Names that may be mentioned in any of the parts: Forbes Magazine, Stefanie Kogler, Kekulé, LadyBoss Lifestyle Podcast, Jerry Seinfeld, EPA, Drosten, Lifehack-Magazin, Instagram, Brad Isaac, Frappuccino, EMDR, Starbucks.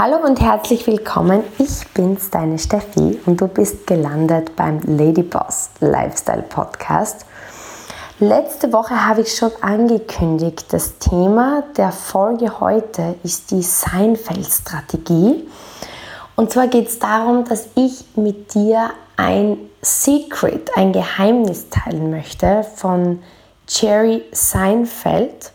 Hallo und herzlich willkommen, ich bin's, deine Steffi, und du bist gelandet beim LadyBoss Lifestyle Podcast. Letzte Woche habe ich schon angekündigt, das Thema der Folge heute ist die Seinfeld-Strategie. Und zwar geht es darum, dass ich mit dir ein Secret, ein Geheimnis teilen möchte von Jerry Seinfeld,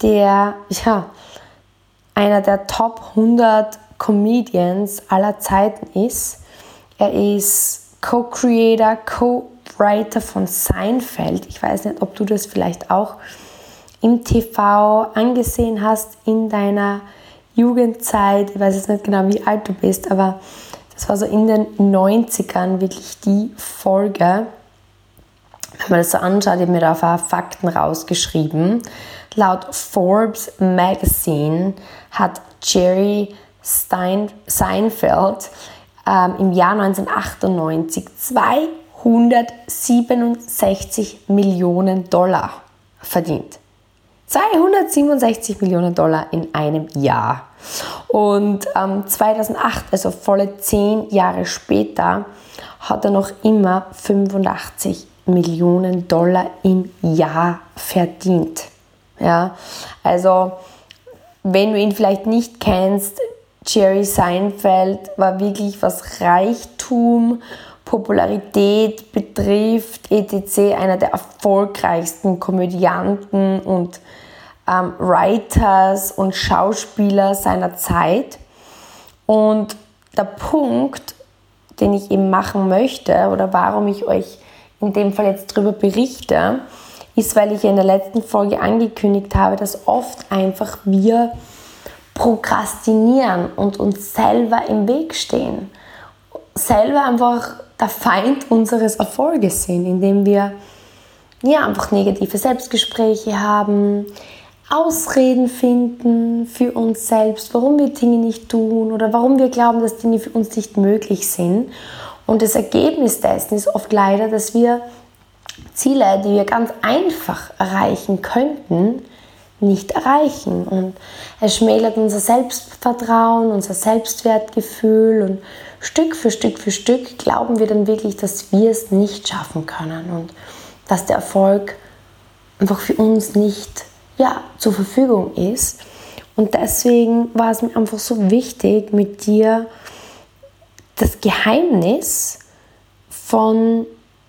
der einer der Top 100 Comedians aller Zeiten ist. Er ist Co-Creator, Co-Writer von Seinfeld. Ich weiß nicht, ob du das vielleicht auch im TV angesehen hast in deiner Jugendzeit. Ich weiß jetzt nicht genau, wie alt du bist, aber das war so in den 90ern wirklich die Folge. Wenn man das so anschaut, ich habe mir da ein paar Fakten rausgeschrieben. Laut Forbes Magazine hat Jerry Seinfeld im Jahr 1998 $267 Millionen verdient. $267 Millionen in einem Jahr. Und 2008, also volle 10 Jahre später, hat er noch immer $85 Millionen im Jahr verdient. Ja, also wenn du ihn vielleicht nicht kennst, Jerry Seinfeld war wirklich, was Reichtum, Popularität betrifft, etc., einer der erfolgreichsten Komödianten und Writers und Schauspieler seiner Zeit. Und der Punkt, den ich eben machen möchte oder warum ich euch in dem Fall jetzt darüber berichte, ist, weil ich in der letzten Folge angekündigt habe, dass oft einfach wir prokrastinieren und uns selber im Weg stehen. Selber einfach der Feind unseres Erfolges sind, indem wir einfach negative Selbstgespräche haben, Ausreden finden für uns selbst, warum wir Dinge nicht tun oder warum wir glauben, dass Dinge für uns nicht möglich sind. Und das Ergebnis dessen ist oft leider, dass wir Ziele, die wir ganz einfach erreichen könnten, nicht erreichen. Und es schmälert unser Selbstvertrauen, unser Selbstwertgefühl, und Stück für Stück glauben wir dann wirklich, dass wir es nicht schaffen können und dass der Erfolg einfach für uns nicht zur Verfügung ist. Und deswegen war es mir einfach so wichtig, mit dir das Geheimnis von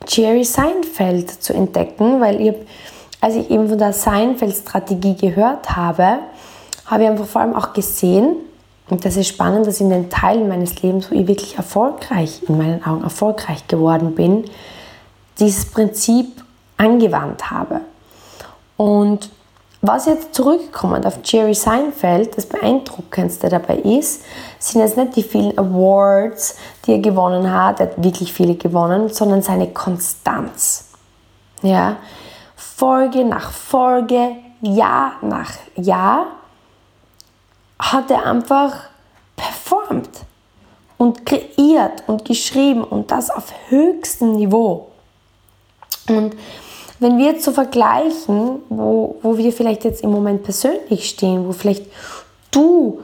Jerry Seinfeld zu entdecken, weil als ich eben von der Seinfeld-Strategie gehört habe, habe ich einfach vor allem auch gesehen, und das ist spannend, dass in den Teilen meines Lebens, wo ich wirklich erfolgreich, in meinen Augen erfolgreich geworden bin, dieses Prinzip angewandt habe. Und was jetzt zurückkommt auf Jerry Seinfeld, das Beeindruckendste dabei ist, sind jetzt nicht die vielen Awards, die er gewonnen hat, er hat wirklich viele gewonnen, sondern seine Konstanz. Ja? Folge nach Folge, Jahr nach Jahr hat er einfach performt und kreiert und geschrieben, und das auf höchstem Niveau. Und wenn wir jetzt so vergleichen, wo wir vielleicht jetzt im Moment persönlich stehen, wo vielleicht du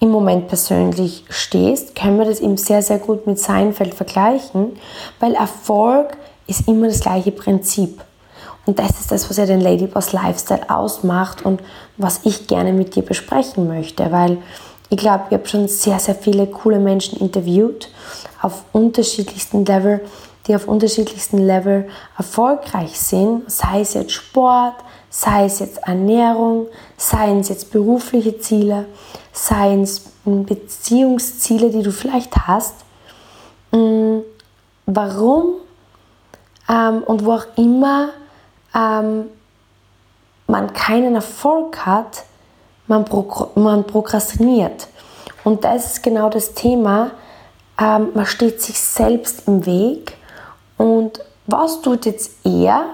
im Moment persönlich stehst, können wir das eben sehr, sehr gut mit Seinfeld vergleichen, weil Erfolg ist immer das gleiche Prinzip. Und das ist das, was ja den Ladyboss Lifestyle ausmacht und was ich gerne mit dir besprechen möchte, weil ich glaube, ich habe schon sehr, sehr viele coole Menschen interviewt auf unterschiedlichsten Level, die auf unterschiedlichsten Level erfolgreich sind, sei es jetzt Sport, sei es jetzt Ernährung, seien es jetzt berufliche Ziele, seien es Beziehungsziele, die du vielleicht hast, warum und wo auch immer man keinen Erfolg hat, man prokrastiniert. Und das ist genau das Thema, man steht sich selbst im Weg. Und was tut jetzt er,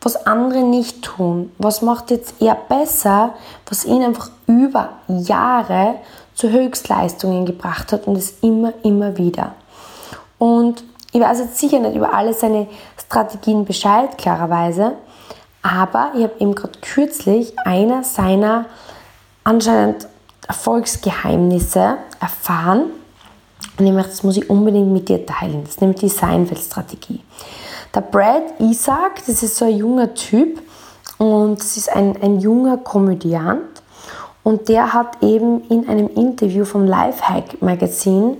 was andere nicht tun? Was macht jetzt er besser, was ihn einfach über Jahre zu Höchstleistungen gebracht hat, und es immer wieder? Und ich weiß jetzt sicher nicht über alle seine Strategien Bescheid, klarerweise, aber ich habe eben gerade kürzlich einer seiner anscheinend Erfolgsgeheimnisse erfahren und ich möchte, das muss ich unbedingt mit dir teilen. Das ist nämlich die Seinfeld-Strategie. Der Brad Isaac, das ist so ein junger Typ und es ist ein junger Komödiant und der hat eben in einem Interview vom Lifehack-Magazin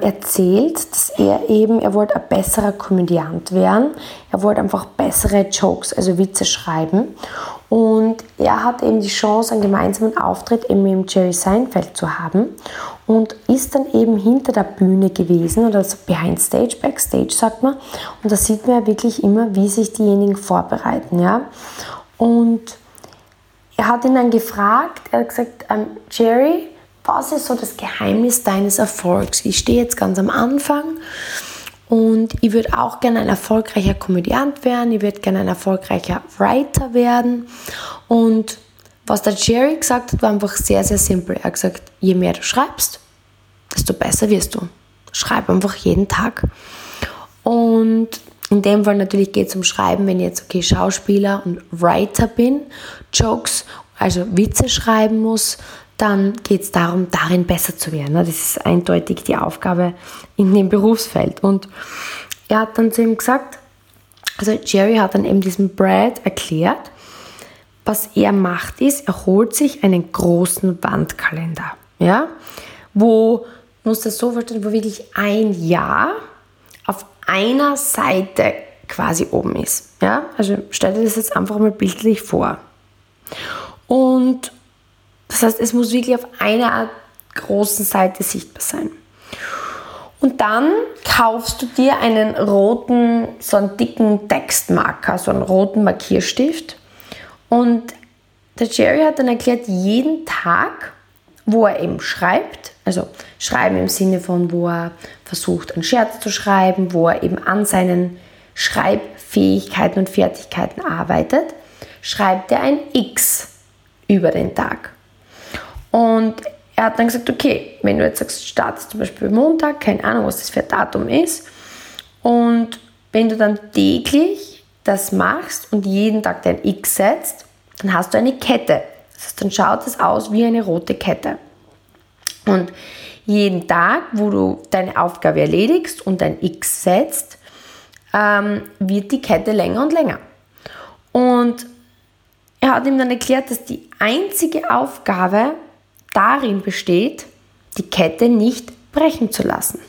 erzählt, dass er wollte ein besserer Komödiant werden, er wollte einfach bessere Jokes, also Witze schreiben und er hat eben die Chance, einen gemeinsamen Auftritt eben mit Jerry Seinfeld zu haben und ist dann eben hinter der Bühne gewesen oder so behind stage, backstage sagt man und da sieht man ja wirklich immer, wie sich diejenigen vorbereiten, ja, und er hat ihn dann gefragt, er hat gesagt, Jerry, was ist so das Geheimnis deines Erfolgs? Ich stehe jetzt ganz am Anfang und ich würde auch gerne ein erfolgreicher Komödiant werden, ich würde gerne ein erfolgreicher Writer werden und was der Jerry gesagt hat, war einfach sehr, sehr simpel. Er hat gesagt, je mehr du schreibst, desto besser wirst du. Schreib einfach jeden Tag. Und in dem Fall natürlich geht es um Schreiben, wenn ich jetzt okay Schauspieler und Writer bin, Jokes, also Witze schreiben muss, dann geht es darum, darin besser zu werden. Das ist eindeutig die Aufgabe in dem Berufsfeld. Und er hat dann zu ihm gesagt, also Jerry hat dann eben diesem Brad erklärt, was er macht ist, er holt sich einen großen Wandkalender, ja, wo, muss das so verstehen, wo wirklich ein Jahr auf einer Seite quasi oben ist. Ja? Also stell dir das jetzt einfach mal bildlich vor. Und das heißt, es muss wirklich auf einer Art großen Seite sichtbar sein. Und dann kaufst du dir einen roten, so einen dicken Textmarker, so einen roten Markierstift. Und der Jerry hat dann erklärt, jeden Tag, wo er eben schreibt, also schreiben im Sinne von, wo er versucht, einen Scherz zu schreiben, wo er eben an seinen Schreibfähigkeiten und Fertigkeiten arbeitet, schreibt er ein X über den Tag. Und er hat dann gesagt, okay, wenn du jetzt sagst, startest zum Beispiel Montag, keine Ahnung, was das für ein Datum ist, und wenn du dann täglich das machst und jeden Tag dein X setzt, dann hast du eine Kette. Das heißt, dann schaut es aus wie eine rote Kette. Und jeden Tag, wo du deine Aufgabe erledigst und dein X setzt, wird die Kette länger und länger. Und er hat ihm dann erklärt, dass die einzige Aufgabe darin besteht, die Kette nicht brechen zu lassen.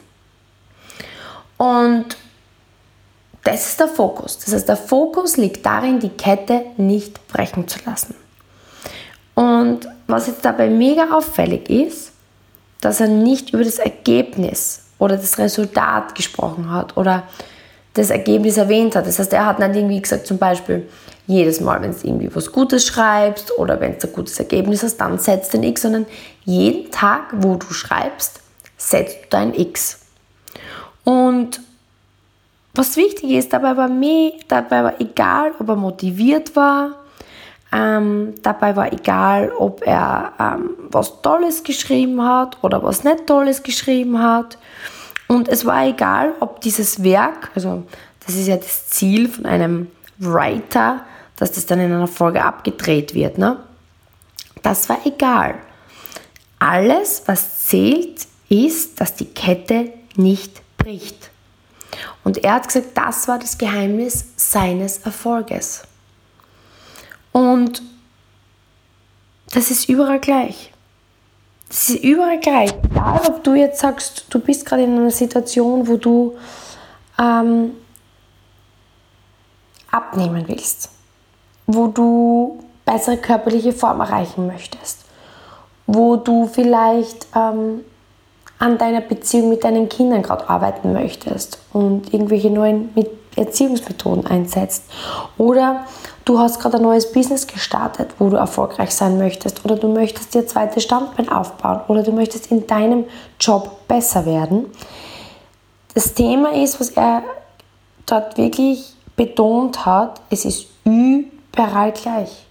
Und das ist der Fokus. Das heißt, der Fokus liegt darin, die Kette nicht brechen zu lassen. Und was jetzt dabei mega auffällig ist, dass er nicht über das Ergebnis oder das Resultat gesprochen hat oder das Ergebnis erwähnt hat. Das heißt, er hat nicht irgendwie gesagt, zum Beispiel, jedes Mal, wenn du irgendwie was Gutes schreibst oder wenn du ein gutes Ergebnis hast, dann setzt du ein X, sondern jeden Tag, wo du schreibst, setzt du ein X. Und was wichtig ist, dabei war egal, ob er motiviert war, dabei war egal, ob er was Tolles geschrieben hat oder was nicht Tolles geschrieben hat. Und es war egal, ob dieses Werk, also das ist ja das Ziel von einem Writer, dass das dann in einer Folge abgedreht wird, ne? Das war egal. Alles, was zählt, ist, dass die Kette nicht bricht. Und er hat gesagt, das war das Geheimnis seines Erfolges. Und das ist überall gleich. Das ist überall gleich. Egal, ob du jetzt sagst, du bist gerade in einer Situation, wo du abnehmen willst, wo du bessere körperliche Form erreichen möchtest, wo du vielleicht an deiner Beziehung mit deinen Kindern gerade arbeiten möchtest und irgendwelche neuen Erziehungsmethoden einsetzt oder du hast gerade ein neues Business gestartet, wo du erfolgreich sein möchtest oder du möchtest dir ein zweites Standbein aufbauen oder du möchtest in deinem Job besser werden. Das Thema ist, was er dort wirklich betont hat, es ist überall gleich.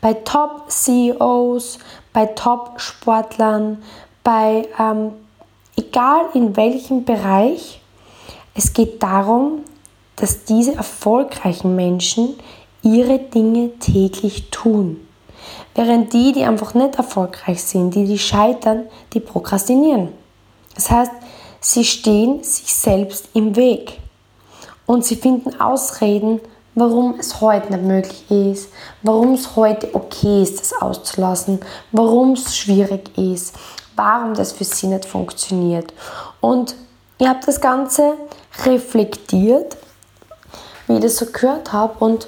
Bei Top-CEOs, bei Top-Sportlern, bei egal in welchem Bereich, es geht darum, dass diese erfolgreichen Menschen ihre Dinge täglich tun. Während die, die einfach nicht erfolgreich sind, die scheitern, die prokrastinieren. Das heißt, sie stehen sich selbst im Weg und sie finden Ausreden, warum es heute nicht möglich ist, warum es heute okay ist, das auszulassen, warum es schwierig ist, warum das für sie nicht funktioniert. Und ich habe das Ganze reflektiert, wie ich das so gehört habe, und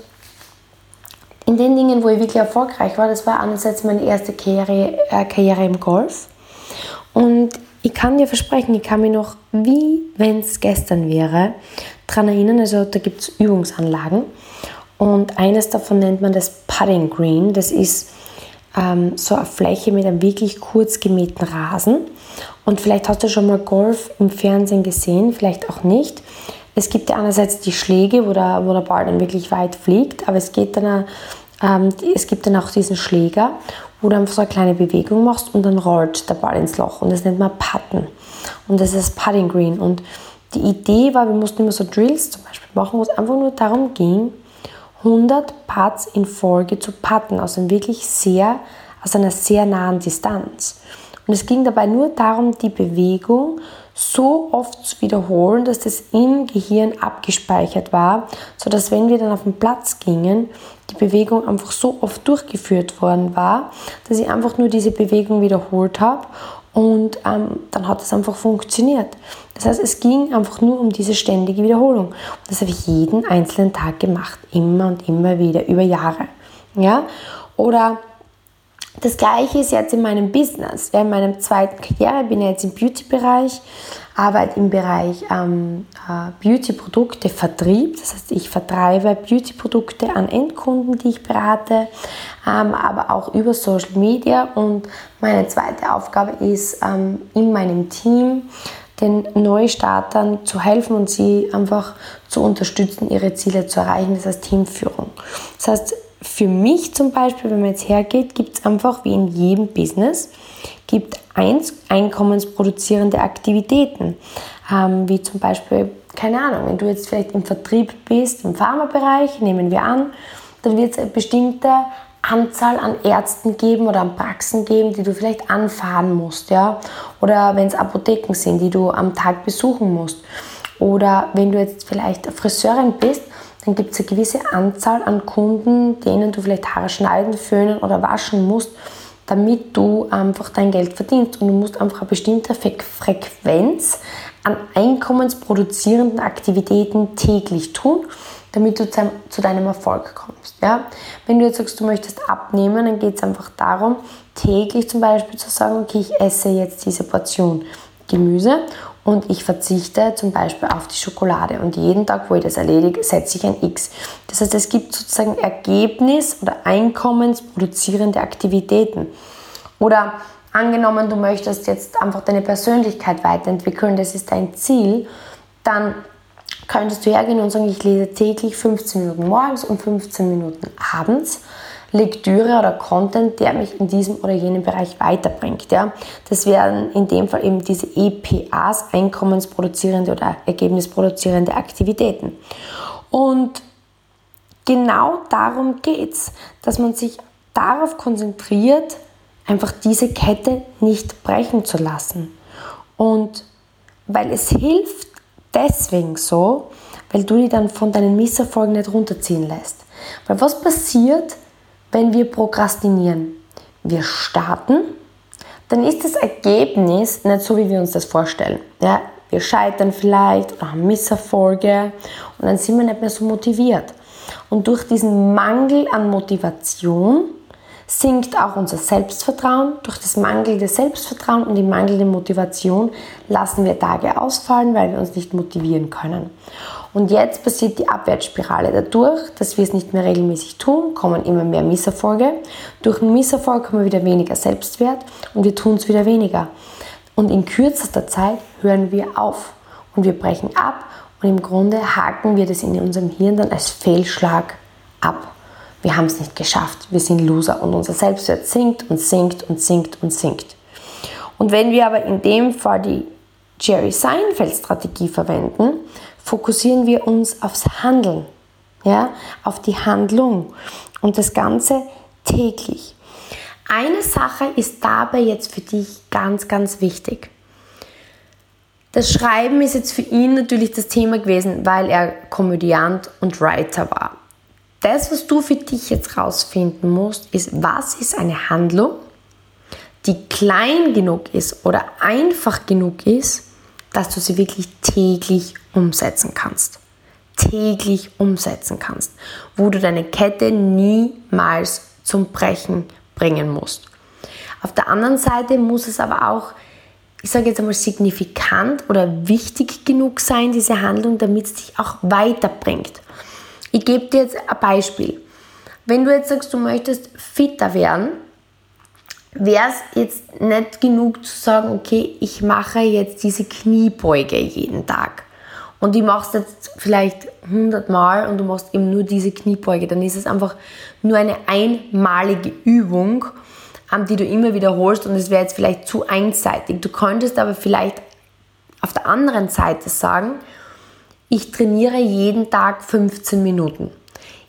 in den Dingen, wo ich wirklich erfolgreich war, das war einerseits meine erste Karriere im Golf, und ich kann dir versprechen, ich kann mich noch, wie wenn es gestern wäre, daran erinnern. Also da gibt es Übungsanlagen und eines davon nennt man das Putting Green. Das ist so eine Fläche mit einem wirklich kurz gemähten Rasen, und vielleicht hast du schon mal Golf im Fernsehen gesehen, vielleicht auch nicht. Es gibt ja einerseits die Schläge, wo der Ball dann wirklich weit fliegt, aber es gibt dann auch diesen Schläger, wo du einfach so eine kleine Bewegung machst und dann rollt der Ball ins Loch, und das nennt man Putten. Und das ist das Putting Green. Und die Idee war, wir mussten immer so Drills zum Beispiel machen, wo es einfach nur darum ging, 100 Putts in Folge zu putten, aus einer sehr nahen Distanz. Und es ging dabei nur darum, die Bewegung so oft zu wiederholen, dass das im Gehirn abgespeichert war, sodass, wenn wir dann auf den Platz gingen, die Bewegung einfach so oft durchgeführt worden war, dass ich einfach nur diese Bewegung wiederholt habe, und dann hat es einfach funktioniert. Das heißt, es ging einfach nur um diese ständige Wiederholung. Und das habe ich jeden einzelnen Tag gemacht, immer und immer wieder, über Jahre. Ja? Oder das Gleiche ist jetzt in meinem Business, in meinem zweiten Karriere, bin ich jetzt im Beauty-Bereich, arbeite im Bereich Beauty-Produkte, Vertrieb, das heißt, ich vertreibe Beauty-Produkte an Endkunden, die ich berate, aber auch über Social Media, und meine zweite Aufgabe ist, in meinem Team den Neustartern zu helfen und sie einfach zu unterstützen, ihre Ziele zu erreichen, das heißt Teamführung. Das heißt, für mich zum Beispiel, wenn man jetzt hergeht, gibt es einfach, wie in jedem Business, einkommensproduzierende Aktivitäten, wie zum Beispiel, keine Ahnung, wenn du jetzt vielleicht im Vertrieb bist, im Pharmabereich, nehmen wir an, dann wird es eine bestimmte Anzahl an Ärzten geben oder an Praxen geben, die du vielleicht anfahren musst, ja? Oder wenn es Apotheken sind, die du am Tag besuchen musst, oder wenn du jetzt vielleicht Friseurin bist, dann gibt es eine gewisse Anzahl an Kunden, denen du vielleicht Haare schneiden, föhnen oder waschen musst, damit du einfach dein Geld verdienst. Und du musst einfach eine bestimmte Frequenz an einkommensproduzierenden Aktivitäten täglich tun, damit du zu deinem Erfolg kommst. Ja? Wenn du jetzt sagst, du möchtest abnehmen, dann geht es einfach darum, täglich zum Beispiel zu sagen, okay, ich esse jetzt diese Portion Gemüse und ich verzichte zum Beispiel auf die Schokolade, und jeden Tag, wo ich das erledige, setze ich ein X. Das heißt, es gibt sozusagen Ergebnis- oder einkommensproduzierende Aktivitäten. Oder angenommen, du möchtest jetzt einfach deine Persönlichkeit weiterentwickeln, das ist dein Ziel, dann könntest du hergehen und sagen, ich lese täglich 15 Minuten morgens und 15 Minuten abends Lektüre oder Content, der mich in diesem oder jenem Bereich weiterbringt. Ja? Das wären in dem Fall eben diese EPAs, einkommensproduzierende oder ergebnisproduzierende Aktivitäten. Und genau darum geht es, dass man sich darauf konzentriert, einfach diese Kette nicht brechen zu lassen. Und weil es hilft deswegen so, weil du dich dann von deinen Misserfolgen nicht runterziehen lässt. Weil was passiert, wenn wir prokrastinieren? Wir starten, dann ist das Ergebnis nicht so, wie wir uns das vorstellen. Ja, wir scheitern vielleicht, oder haben Misserfolge, und dann sind wir nicht mehr so motiviert. Und durch diesen Mangel an Motivation sinkt auch unser Selbstvertrauen. Durch das mangelnde Selbstvertrauen und die mangelnde Motivation lassen wir Tage ausfallen, weil wir uns nicht motivieren können. Und jetzt passiert die Abwärtsspirale dadurch, dass wir es nicht mehr regelmäßig tun, kommen immer mehr Misserfolge. Durch einen Misserfolg haben wir wieder weniger Selbstwert und wir tun es wieder weniger. Und in kürzester Zeit hören wir auf und wir brechen ab, und im Grunde haken wir das in unserem Hirn dann als Fehlschlag ab. Wir haben es nicht geschafft, wir sind Loser, und unser Selbstwert sinkt und sinkt und sinkt und sinkt. Und wenn wir aber in dem Fall die Jerry Seinfeld-Strategie verwenden, fokussieren wir uns aufs Handeln, ja, auf die Handlung, und das Ganze täglich. Eine Sache ist dabei jetzt für dich ganz, ganz wichtig. Das Schreiben ist jetzt für ihn natürlich das Thema gewesen, weil er Komödiant und Writer war. Das, was du für dich jetzt rausfinden musst, ist, was ist eine Handlung, die klein genug ist oder einfach genug ist, dass du sie wirklich täglich umsetzen kannst. Täglich umsetzen kannst, wo du deine Kette niemals zum Brechen bringen musst. Auf der anderen Seite muss es aber auch, ich sage jetzt einmal, signifikant oder wichtig genug sein, diese Handlung, damit es dich auch weiterbringt. Ich gebe dir jetzt ein Beispiel. Wenn du jetzt sagst, du möchtest fitter werden, wäre es jetzt nicht genug zu sagen, okay, ich mache jetzt diese Kniebeuge jeden Tag. Und ich mache es jetzt vielleicht 100 Mal und du machst eben nur diese Kniebeuge. Dann ist es einfach nur eine einmalige Übung, die du immer wiederholst, und es wäre jetzt vielleicht zu einseitig. Du könntest aber vielleicht auf der anderen Seite sagen, ich trainiere jeden Tag 15 Minuten.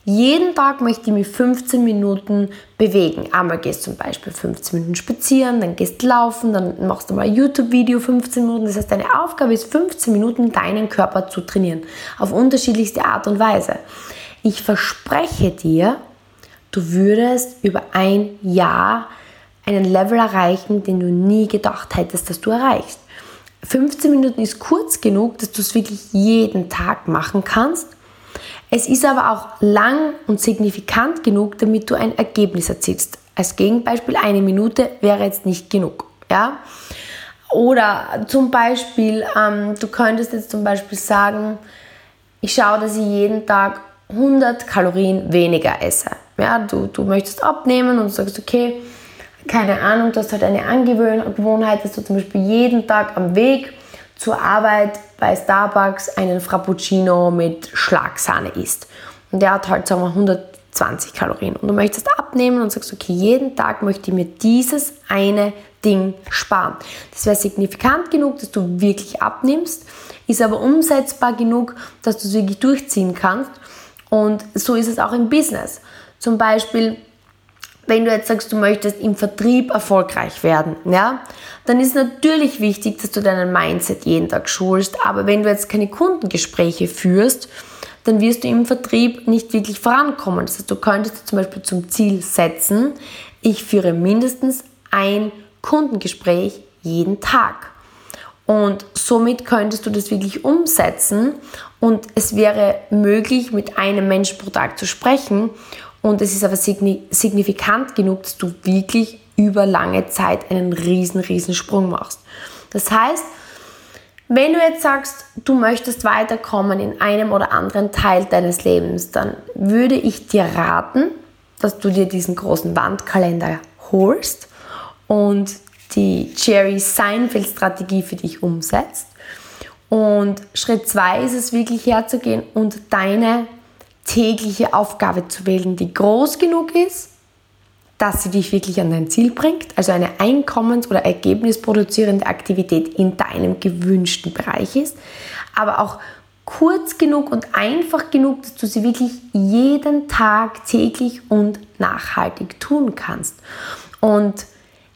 Jeden Tag möchte ich mich 15 Minuten bewegen. Einmal gehst du zum Beispiel 15 Minuten spazieren, dann gehst du laufen, dann machst du mal ein YouTube-Video 15 Minuten. Das heißt, deine Aufgabe ist, 15 Minuten deinen Körper zu trainieren. Auf unterschiedlichste Art und Weise. Ich verspreche dir, du würdest über ein Jahr einen Level erreichen, den du nie gedacht hättest, dass du erreichst. 15 Minuten ist kurz genug, dass du es wirklich jeden Tag machen kannst. Es ist aber auch lang und signifikant genug, damit du ein Ergebnis erzielst. Als Gegenbeispiel, 1 Minute wäre jetzt nicht genug. Ja? Oder zum Beispiel, du könntest jetzt zum Beispiel sagen, ich schaue, dass ich jeden Tag 100 Kalorien weniger esse. Ja, du möchtest abnehmen und sagst, okay, keine Ahnung, du hast halt eine Angewohnheit, dass du zum Beispiel jeden Tag am Weg zur Arbeit bei Starbucks einen Frappuccino mit Schlagsahne isst. Und der hat halt, sagen wir, 120 Kalorien. Und du möchtest abnehmen und sagst, okay, jeden Tag möchte ich mir dieses eine Ding sparen. Das wäre signifikant genug, dass du wirklich abnimmst, ist aber umsetzbar genug, dass du es wirklich durchziehen kannst. Und so ist es auch im Business. Zum Beispiel, wenn du jetzt sagst, du möchtest im Vertrieb erfolgreich werden, ja, dann ist natürlich wichtig, dass du deinen Mindset jeden Tag schulst. Aber wenn du jetzt keine Kundengespräche führst, dann wirst du im Vertrieb nicht wirklich vorankommen. Das heißt, du könntest zum Beispiel zum Ziel setzen, ich führe mindestens ein Kundengespräch jeden Tag. Und somit könntest du das wirklich umsetzen und es wäre möglich, mit einem Menschen pro Tag zu sprechen. Und es ist aber signifikant genug, dass du wirklich über lange Zeit einen riesen Sprung machst. Das heißt, wenn du jetzt sagst, du möchtest weiterkommen in einem oder anderen Teil deines Lebens, dann würde ich dir raten, dass du dir diesen großen Wandkalender holst und die Jerry Seinfeld Strategie für dich umsetzt. Und Schritt 2 ist es wirklich herzugehen und deine tägliche Aufgabe zu wählen, die groß genug ist, dass sie dich wirklich an dein Ziel bringt. Also eine einkommens- oder ergebnisproduzierende Aktivität in deinem gewünschten Bereich ist, aber auch kurz genug und einfach genug, dass du sie wirklich jeden Tag täglich und nachhaltig tun kannst. Und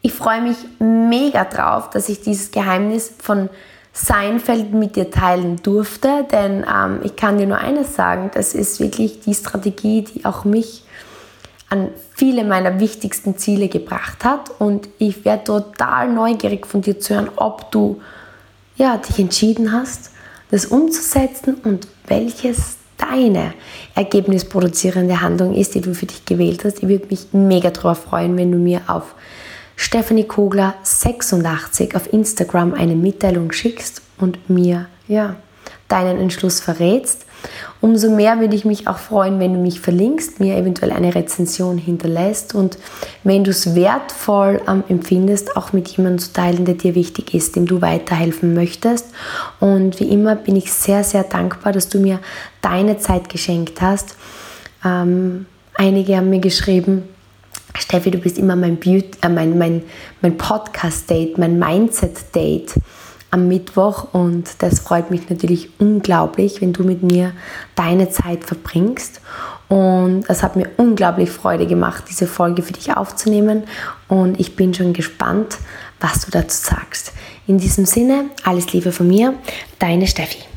ich freue mich mega drauf, dass ich dieses Geheimnis von Seinfeld mit dir teilen durfte, denn ich kann dir nur eines sagen, das ist wirklich die Strategie, die auch mich an viele meiner wichtigsten Ziele gebracht hat, und ich wäre total neugierig von dir zu hören, ob du ja, dich entschieden hast, das umzusetzen und welches deine ergebnisproduzierende Handlung ist, die du für dich gewählt hast. Ich würde mich mega darüber freuen, wenn du mir auf Stefanie Kogler 86 auf Instagram eine Mitteilung schickst und mir deinen Entschluss verrätst. Umso mehr würde ich mich auch freuen, wenn du mich verlinkst, mir eventuell eine Rezension hinterlässt und wenn du es wertvoll empfindest, auch mit jemandem zu teilen, der dir wichtig ist, dem du weiterhelfen möchtest. Und wie immer bin ich sehr, sehr dankbar, dass du mir deine Zeit geschenkt hast. Einige haben mir geschrieben, Steffi, du bist immer mein Podcast-Date, mein Mindset-Date am Mittwoch, und das freut mich natürlich unglaublich, wenn du mit mir deine Zeit verbringst. Und es hat mir unglaublich Freude gemacht, diese Folge für dich aufzunehmen. Und ich bin schon gespannt, was du dazu sagst. In diesem Sinne, alles Liebe von mir, deine Steffi.